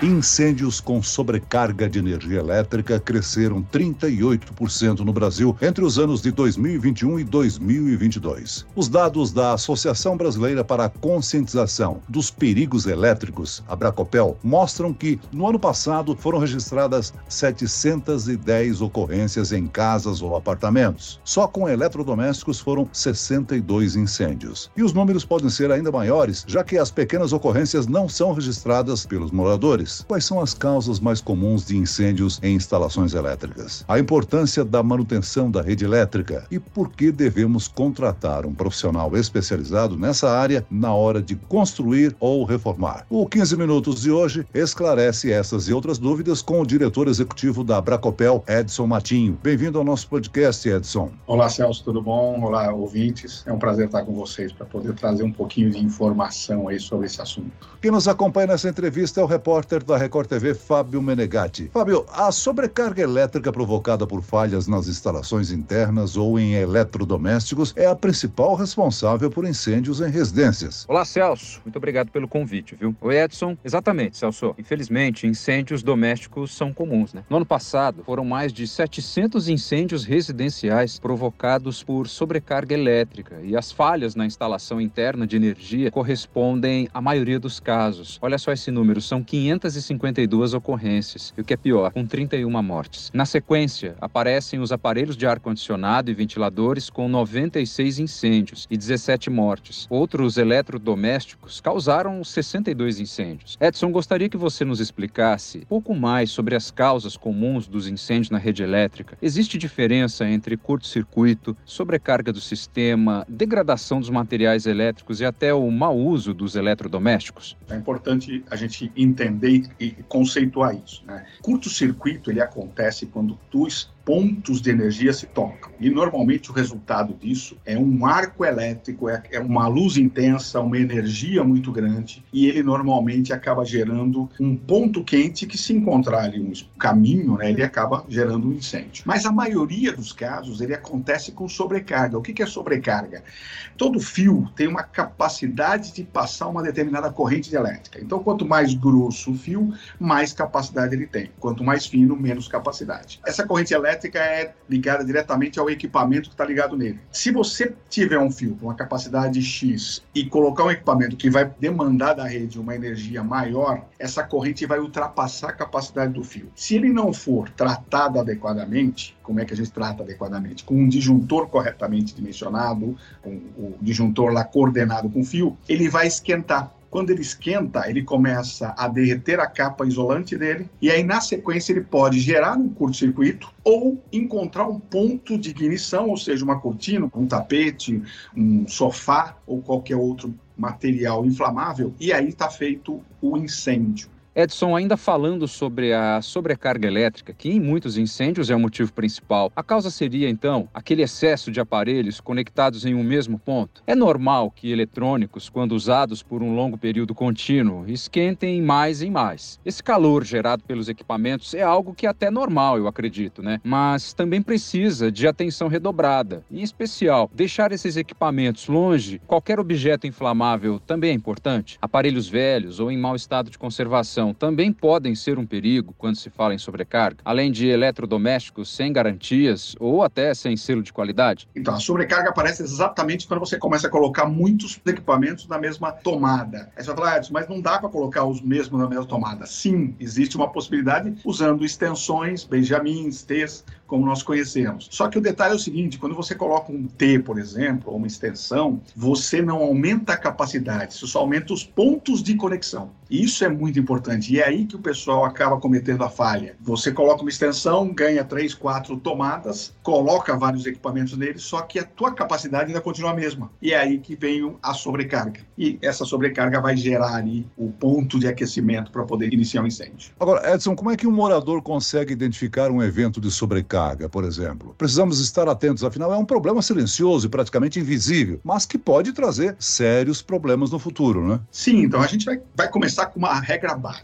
Incêndios com sobrecarga de energia elétrica cresceram 38% no Brasil entre os anos de 2021 e 2022. Os dados da Associação Brasileira para a Conscientização dos Perigos Elétricos, Abracopel, mostram que, no ano passado, foram registradas 710 ocorrências em casas ou apartamentos. Só com eletrodomésticos foram 62 incêndios. E os números podem ser ainda maiores, já que as pequenas ocorrências não são registradas pelos moradores. Quais são as causas mais comuns de incêndios em instalações elétricas? A importância da manutenção da rede elétrica e por que devemos contratar um profissional especializado nessa área na hora de construir ou reformar? O 15 Minutos de hoje esclarece essas e outras dúvidas com o diretor executivo da Abracopel, Edson Matinho. Bem-vindo ao nosso podcast, Edson. Olá, Celso, tudo bom? Olá, ouvintes. É um prazer estar com vocês para poder trazer um pouquinho de informação aí sobre esse assunto. Quem nos acompanha nessa entrevista é o repórter da Record TV, Fábio Menegatti. Fábio, a sobrecarga elétrica provocada por falhas nas instalações internas ou em eletrodomésticos é a principal responsável por incêndios em residências. Olá, Celso. Muito obrigado pelo convite, viu? Oi, Edson. Exatamente, Celso. Infelizmente, incêndios domésticos são comuns, né? No ano passado, foram mais de 700 incêndios residenciais provocados por sobrecarga elétrica e as falhas na instalação interna de energia correspondem à maioria dos casos. Olha só esse número, são 552 ocorrências, e o que é pior, com 31 mortes. Na sequência, aparecem os aparelhos de ar-condicionado e ventiladores com 96 incêndios e 17 mortes. Outros eletrodomésticos causaram 62 incêndios. Edson, gostaria que você nos explicasse um pouco mais sobre as causas comuns dos incêndios na rede elétrica. Existe diferença entre curto-circuito, sobrecarga do sistema, degradação dos materiais elétricos e até o mau uso dos eletrodomésticos? É importante a gente entender e conceituar isso, né? Curto-circuito, ele acontece quando dois pontos de energia se tocam. E, normalmente, o resultado disso é um arco elétrico, é uma luz intensa, uma energia muito grande, e ele, normalmente, acaba gerando um ponto quente que, se encontrar ali um caminho, né, ele acaba gerando um incêndio. Mas, a maioria dos casos, ele acontece com sobrecarga. O que é sobrecarga? Todo fio tem uma capacidade de passar uma determinada corrente de elétrica. Então, quanto mais grosso o fio, mais capacidade ele tem. Quanto mais fino, menos capacidade. Essa corrente elétrica é ligada diretamente ao equipamento que está ligado nele. Se você tiver um fio com uma capacidade X e colocar um equipamento que vai demandar da rede uma energia maior, essa corrente vai ultrapassar a capacidade do fio. Se ele não for tratado adequadamente, como é que a gente trata adequadamente? Com um disjuntor corretamente dimensionado, com o disjuntor lá coordenado com o fio, ele vai esquentar. Quando ele esquenta, ele começa a derreter a capa isolante dele e aí, na sequência, ele pode gerar um curto-circuito ou encontrar um ponto de ignição, ou seja, uma cortina, um tapete, um sofá ou qualquer outro material inflamável e aí está feito o incêndio. Edson, ainda falando sobre a sobrecarga elétrica, que em muitos incêndios é o motivo principal, a causa seria, então, aquele excesso de aparelhos conectados em um mesmo ponto? É normal que eletrônicos, quando usados por um longo período contínuo, esquentem mais e mais. Esse calor gerado pelos equipamentos é algo que é até normal, eu acredito, né? Mas também precisa de atenção redobrada. Em especial, deixar esses equipamentos longe, qualquer objeto inflamável também é importante. Aparelhos velhos ou em mau estado de conservação também podem ser um perigo quando se fala em sobrecarga, além de eletrodomésticos sem garantias ou até sem selo de qualidade? Então, a sobrecarga aparece exatamente quando você começa a colocar muitos equipamentos na mesma tomada. Aí você vai falar, Edson, mas não dá para colocar os mesmos na mesma tomada. Sim, existe uma possibilidade usando extensões, benjamins, T's, como nós conhecemos. Só que o detalhe é o seguinte, quando você coloca um T, por exemplo, ou uma extensão, você não aumenta a capacidade, você só aumenta os pontos de conexão. E isso é muito importante. E é aí que o pessoal acaba cometendo a falha. Você coloca uma extensão, ganha 3, 4 tomadas, coloca vários equipamentos nele, só que a tua capacidade ainda continua a mesma. E é aí que vem a sobrecarga. E essa sobrecarga vai gerar ali o ponto de aquecimento para poder iniciar um incêndio. Agora, Edson, como é que um morador consegue identificar um evento de sobrecarga, por exemplo? Precisamos estar atentos, afinal é um problema silencioso e praticamente invisível, mas que pode trazer sérios problemas no futuro, né? Sim, então a gente vai começar com uma regra básica.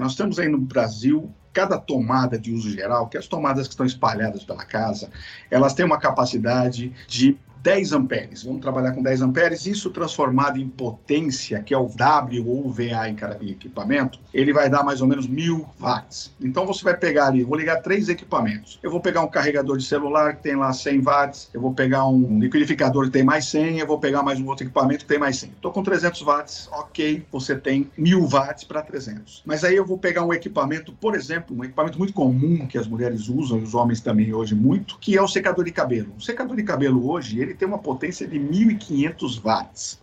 Nós temos aí no Brasil cada tomada de uso geral, que as tomadas que estão espalhadas pela casa, elas têm uma capacidade de 10 amperes, vamos trabalhar com 10 amperes, isso transformado em potência, que é o W ou o VA em cada equipamento, ele vai dar mais ou menos 1000 watts. Então você vai pegar ali, vou ligar 3 equipamentos, eu vou pegar um carregador de celular que tem lá 100 watts, eu vou pegar um liquidificador que tem mais 100, eu vou pegar mais um outro equipamento que tem mais 100. Estou com 300 watts, ok, você tem 1000 watts para 300. Mas aí eu vou pegar um equipamento, por exemplo, um equipamento muito comum que as mulheres usam, e os homens também hoje muito, que é o secador de cabelo. O secador de cabelo hoje, ele tem uma potência de 1500 watts.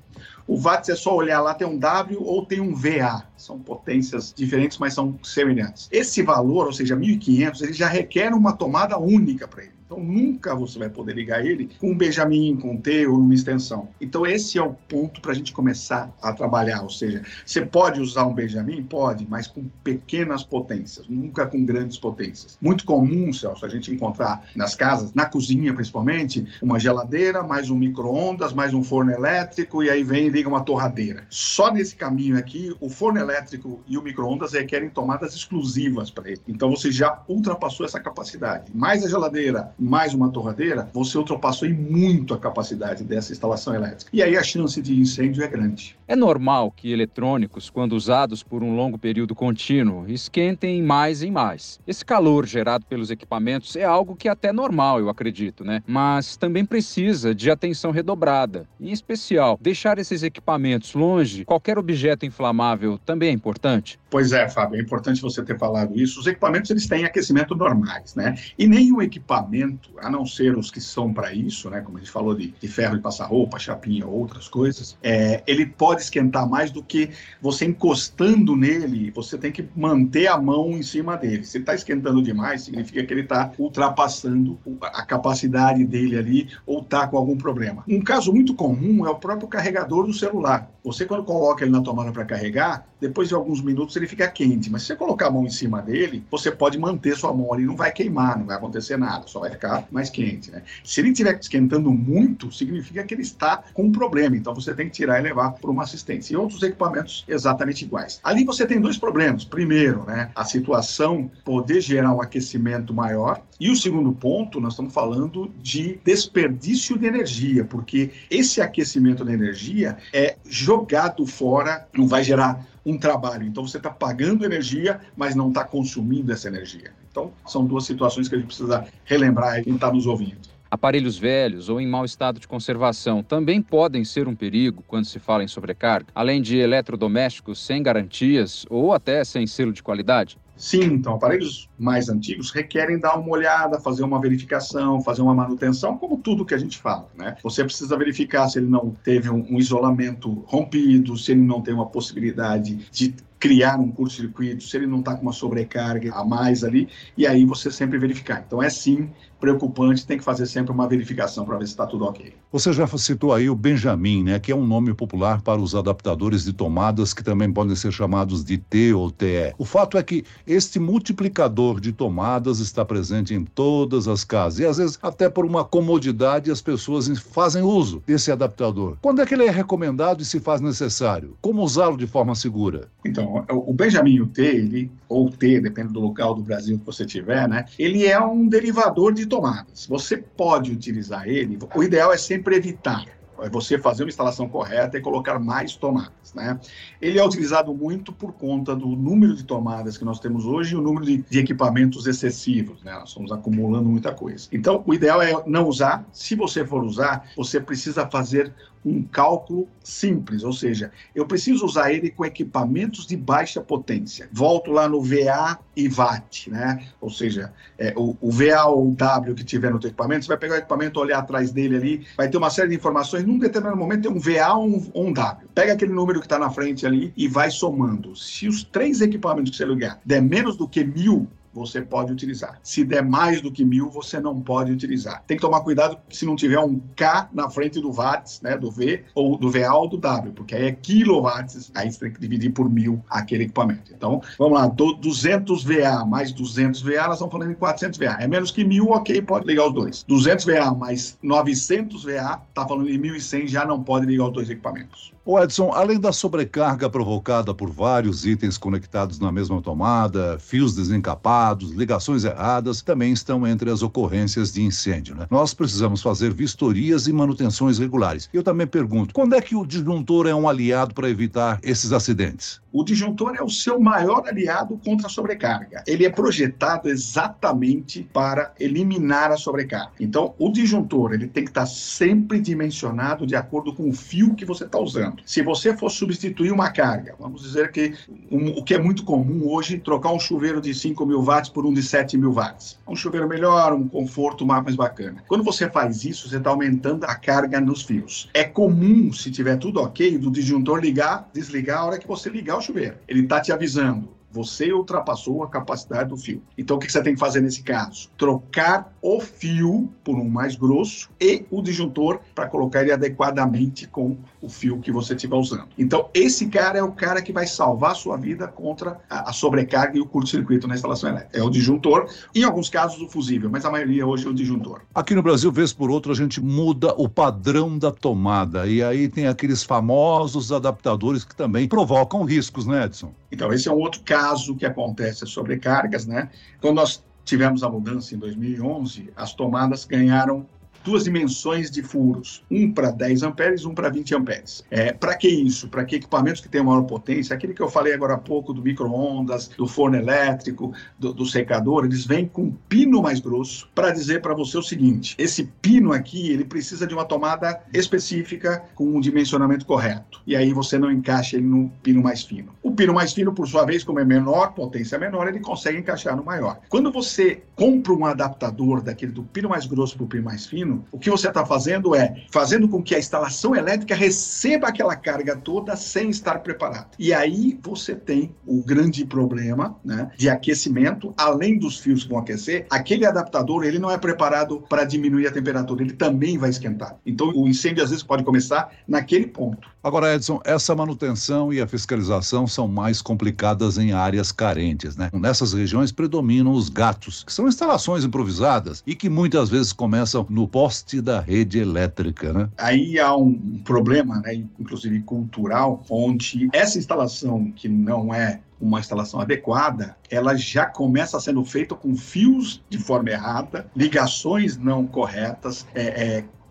O watts é só olhar lá, tem um W ou tem um VA. São potências diferentes, mas são semelhantes. Esse valor, ou seja, 1500, ele já requer uma tomada única para ele. Então, nunca você vai poder ligar ele com um benjamin, com um T ou uma extensão. Então, esse é o ponto para a gente começar a trabalhar. Ou seja, você pode usar um benjamin? Pode, mas com pequenas potências, nunca com grandes potências. Muito comum, Celso, a gente encontrar nas casas, na cozinha principalmente, uma geladeira, mais um micro-ondas, mais um forno elétrico, e aí vem e liga uma torradeira. Só nesse caminho aqui, o forno elétrico e o micro-ondas requerem tomadas exclusivas para ele. Então, você já ultrapassou essa capacidade. Mais a geladeira, mais uma torradeira, você ultrapassou em muito a capacidade dessa instalação elétrica. E aí a chance de incêndio é grande. É normal que eletrônicos, quando usados por um longo período contínuo, esquentem mais e mais. Esse calor gerado pelos equipamentos é algo que é até normal, eu acredito, né? Mas também precisa de atenção redobrada. Em especial, deixar esses equipamentos longe, qualquer objeto inflamável, também é importante? Pois é, Fábio, é importante você ter falado isso. Os equipamentos, eles têm aquecimento normais, né? E nenhum equipamento, a não ser os que são para isso, né, como a gente falou de ferro de passar roupa, chapinha, outras coisas, ele pode esquentar mais do que você encostando nele, você tem que manter a mão em cima dele. Se ele está esquentando demais, significa que ele está ultrapassando a capacidade dele ali ou está com algum problema. Um caso muito comum é o próprio carregador do celular. Você, quando coloca ele na tomada para carregar, depois de alguns minutos ele fica quente, mas se você colocar a mão em cima dele, você pode manter sua mão ali, não vai queimar, não vai acontecer nada, só vai ficar mais quente, né? Se ele estiver esquentando muito, significa que ele está com um problema, então você tem que tirar e levar para uma assistência. E outros equipamentos exatamente iguais. Ali você tem dois problemas. Primeiro, né, a situação poder gerar um aquecimento maior, e o segundo ponto, nós estamos falando de desperdício de energia, porque esse aquecimento de energia é jogado fora, não vai gerar um trabalho. Então você está pagando energia, mas não está consumindo essa energia. Então são duas situações que a gente precisa relembrar quem está nos ouvindo. Aparelhos velhos ou em mau estado de conservação também podem ser um perigo quando se fala em sobrecarga, além de eletrodomésticos sem garantias ou até sem selo de qualidade? Sim, então aparelhos mais antigos requerem dar uma olhada, fazer uma verificação, fazer uma manutenção, como tudo que a gente fala, né? Você precisa verificar se ele não teve um isolamento rompido, se ele não tem uma possibilidade de criar um curto-circuito, se ele não está com uma sobrecarga a mais ali, e aí você sempre verificar. Então é sim preocupante, tem que fazer sempre uma verificação para ver se está tudo ok. Você já citou aí o benjamin, né, que é um nome popular para os adaptadores de tomadas, que também podem ser chamados de T ou TE. O fato é que este multiplicador de tomadas está presente em todas as casas, e às vezes até por uma comodidade as pessoas fazem uso desse adaptador. Quando é que ele é recomendado e se faz necessário? Como usá-lo de forma segura? Então, o benjamin, o T, ele, ou T, depende do local do Brasil que você tiver, né, ele é um derivador de tomadas. Você pode utilizar ele, o ideal é sempre evitar, é você fazer uma instalação correta e colocar mais tomadas, né? Ele é utilizado muito por conta do número de tomadas que nós temos hoje e o número de equipamentos excessivos, né? Nós estamos acumulando muita coisa. Então, o ideal é não usar. Se você for usar, você precisa fazer um cálculo simples, ou seja, eu preciso usar ele com equipamentos de baixa potência. Volto lá no VA e VAT, né? Ou seja, o VA ou o W que tiver no teu equipamento, você vai pegar o equipamento, olhar atrás dele ali, vai ter uma série de informações, num determinado momento tem um VA ou um W. Pega aquele número que está na frente ali e vai somando. Se os 3 equipamentos que você ligar der menos do que 1000, você pode utilizar. Se der mais do que 1000, você não pode utilizar. Tem que tomar cuidado se não tiver um K na frente do watts, né, do V, ou do VA ou do W, porque aí é quilowatts, aí você tem que dividir por 1000 aquele equipamento. Então, vamos lá, 200 VA mais 200 VA, nós estamos falando em 400 VA. É menos que 1000, ok, pode ligar os dois. 200 VA mais 900 VA, está falando em 1100, já não pode ligar os dois equipamentos. Ô Edson, além da sobrecarga provocada por vários itens conectados na mesma tomada, fios desencapados, ligações erradas, também estão entre as ocorrências de incêndio, né? Nós precisamos fazer vistorias e manutenções regulares. Eu também pergunto, quando é que o disjuntor é um aliado para evitar esses acidentes? O disjuntor é o seu maior aliado contra a sobrecarga. Ele é projetado exatamente para eliminar a sobrecarga. Então, o disjuntor ele tem que estar sempre dimensionado de acordo com o fio que você está usando. Se você for substituir uma carga, vamos dizer que o que é muito comum hoje, trocar um chuveiro de 5 mil watts por um de 7 mil watts. Um chuveiro melhor, um conforto mais bacana. Quando você faz isso, você está aumentando a carga nos fios. É comum, se tiver tudo ok, do disjuntor ligar, desligar a hora que você ligar o chuveiro. Ele está te avisando. Você ultrapassou a capacidade do fio. Então, o que você tem que fazer nesse caso? Trocar o fio por um mais grosso e o disjuntor para colocar ele adequadamente com o fio que você estiver usando. Então, esse cara é o cara que vai salvar a sua vida contra a sobrecarga e o curto-circuito na instalação elétrica. É o disjuntor, em alguns casos o fusível, mas a maioria hoje é o disjuntor. Aqui no Brasil, vez por outra, a gente muda o padrão da tomada. E aí tem aqueles famosos adaptadores que também provocam riscos, né, Edson? Então, esse é um outro caso que acontece, as sobrecargas, né? Quando nós tivemos a mudança em 2011, as tomadas ganharam duas dimensões de furos, um para 10 amperes, um para 20 amperes. Para que isso? Para que equipamentos que têm maior potência, aquele que eu falei agora há pouco do micro-ondas, do forno elétrico, do secador, eles vêm com um pino mais grosso para dizer para você o seguinte, esse pino aqui, ele precisa de uma tomada específica com um dimensionamento correto. E aí você não encaixa ele no pino mais fino. O pino mais fino, por sua vez, como é menor, potência menor, ele consegue encaixar no maior. Quando você compra um adaptador daquele do pino mais grosso para o pino mais fino, o que você está fazendo é fazendo com que a instalação elétrica receba aquela carga toda sem estar preparada. E aí você tem o grande problema, né, de aquecimento, além dos fios que vão aquecer, aquele adaptador ele não é preparado para diminuir a temperatura, ele também vai esquentar. Então o incêndio às vezes pode começar naquele ponto. Agora, Edson, essa manutenção e a fiscalização são mais complicadas em áreas carentes, né? Nessas regiões predominam os gatos, que são instalações improvisadas e que muitas vezes começam no poste da rede elétrica, né? Aí há um problema, né, inclusive cultural, onde essa instalação que não é uma instalação adequada, ela já começa sendo feita com fios de forma errada, ligações não corretas,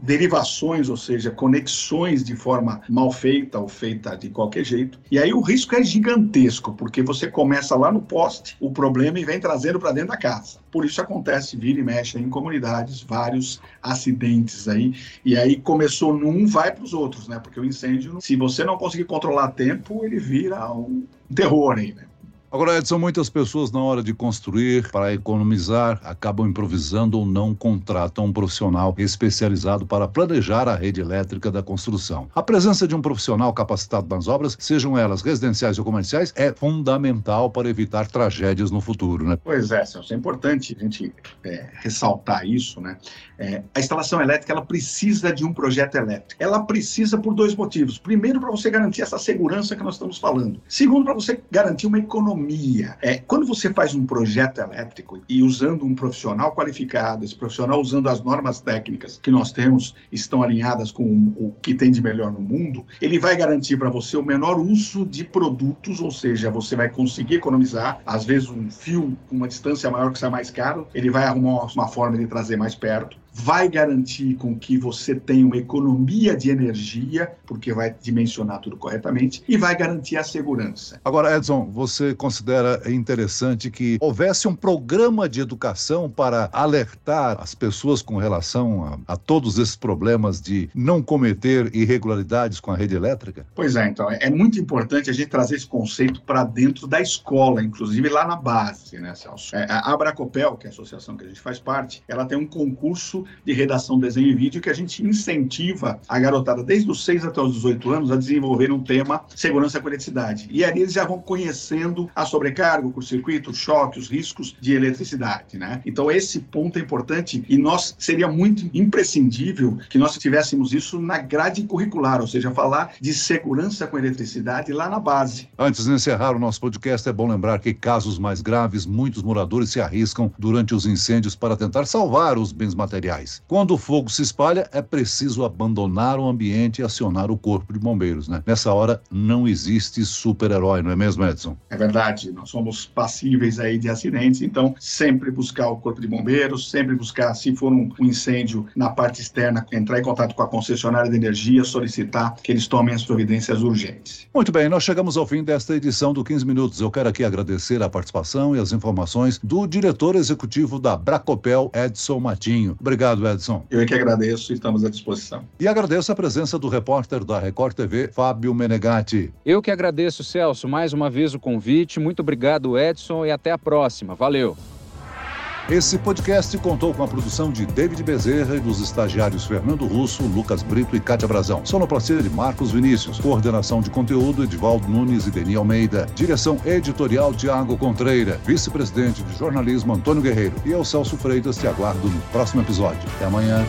derivações, ou seja, conexões de forma mal feita ou feita de qualquer jeito. E aí o risco é gigantesco, porque você começa lá no poste, o problema e vem trazendo para dentro da casa. Por isso acontece, vira e mexe em comunidades, vários acidentes aí. E aí começou num, vai para os outros, né? Porque o incêndio, se você não conseguir controlar a tempo, ele vira um terror aí, né? Agora, Edson, muitas pessoas na hora de construir, para economizar, acabam improvisando ou não contratam um profissional especializado para planejar a rede elétrica da construção. A presença de um profissional capacitado nas obras, sejam elas residenciais ou comerciais, é fundamental para evitar tragédias no futuro, né? Pois é, Celso, é importante a gente ressaltar isso, né? A instalação elétrica, ela precisa de um projeto elétrico. Ela precisa por dois motivos. Primeiro, para você garantir essa segurança que nós estamos falando. Segundo, para você garantir uma economia. Quando você faz um projeto elétrico e usando um profissional qualificado, esse profissional usando as normas técnicas que nós temos, estão alinhadas com o que tem de melhor no mundo, ele vai garantir para você o menor uso de produtos, ou seja, você vai conseguir economizar, às vezes um fio com uma distância maior que sai mais caro, ele vai arrumar uma forma de trazer mais perto. Vai garantir com que você tenha uma economia de energia, porque vai dimensionar tudo corretamente, e vai garantir a segurança. Agora, Edson, você considera interessante que houvesse um programa de educação para alertar as pessoas com relação a todos esses problemas de não cometer irregularidades com a rede elétrica? Pois é, então, é muito importante a gente trazer esse conceito para dentro da escola, inclusive lá na base, né, Celso? A Abracopel, que é a associação que a gente faz parte, ela tem um concurso de redação, desenho e vídeo, que a gente incentiva a garotada desde os 6 até os 18 anos a desenvolver um tema segurança com eletricidade. E ali eles já vão conhecendo a sobrecarga, o curto-circuito, o choque, os riscos de eletricidade, né? Então esse ponto é importante e nós seria muito imprescindível que nós tivéssemos isso na grade curricular, ou seja, falar de segurança com eletricidade lá na base. Antes de encerrar o nosso podcast, é bom lembrar que casos mais graves, muitos moradores se arriscam durante os incêndios para tentar salvar os bens materiais. sociais. Quando o fogo se espalha, é preciso abandonar o ambiente e acionar o corpo de bombeiros, né? Nessa hora, não existe super-herói, não é mesmo, Edson? É verdade, nós somos passíveis aí de acidentes, então sempre buscar o corpo de bombeiros, sempre buscar, se for um incêndio na parte externa, entrar em contato com a concessionária de energia, solicitar que eles tomem as providências urgentes. Muito bem, nós chegamos ao fim desta edição do 15 Minutos. Eu quero aqui agradecer a participação e as informações do diretor executivo da Abracopel, Edson Matinho. Obrigado, Edson. Eu é que agradeço e estamos à disposição. E agradeço a presença do repórter da Record TV, Fábio Menegatti. Eu que agradeço, Celso, mais uma vez o convite. Muito obrigado, Edson, e até a próxima. Valeu. Esse podcast contou com a produção de David Bezerra e dos estagiários Fernando Russo, Lucas Brito e Cátia Brazão. Sonoplastia de Marcos Vinícius. Coordenação de conteúdo, Edivaldo Nunes e Denis Almeida. Direção editorial, Tiago Contreira. Vice-presidente de jornalismo, Antônio Guerreiro. E eu, Celso Freitas, te aguardo no próximo episódio. Até amanhã.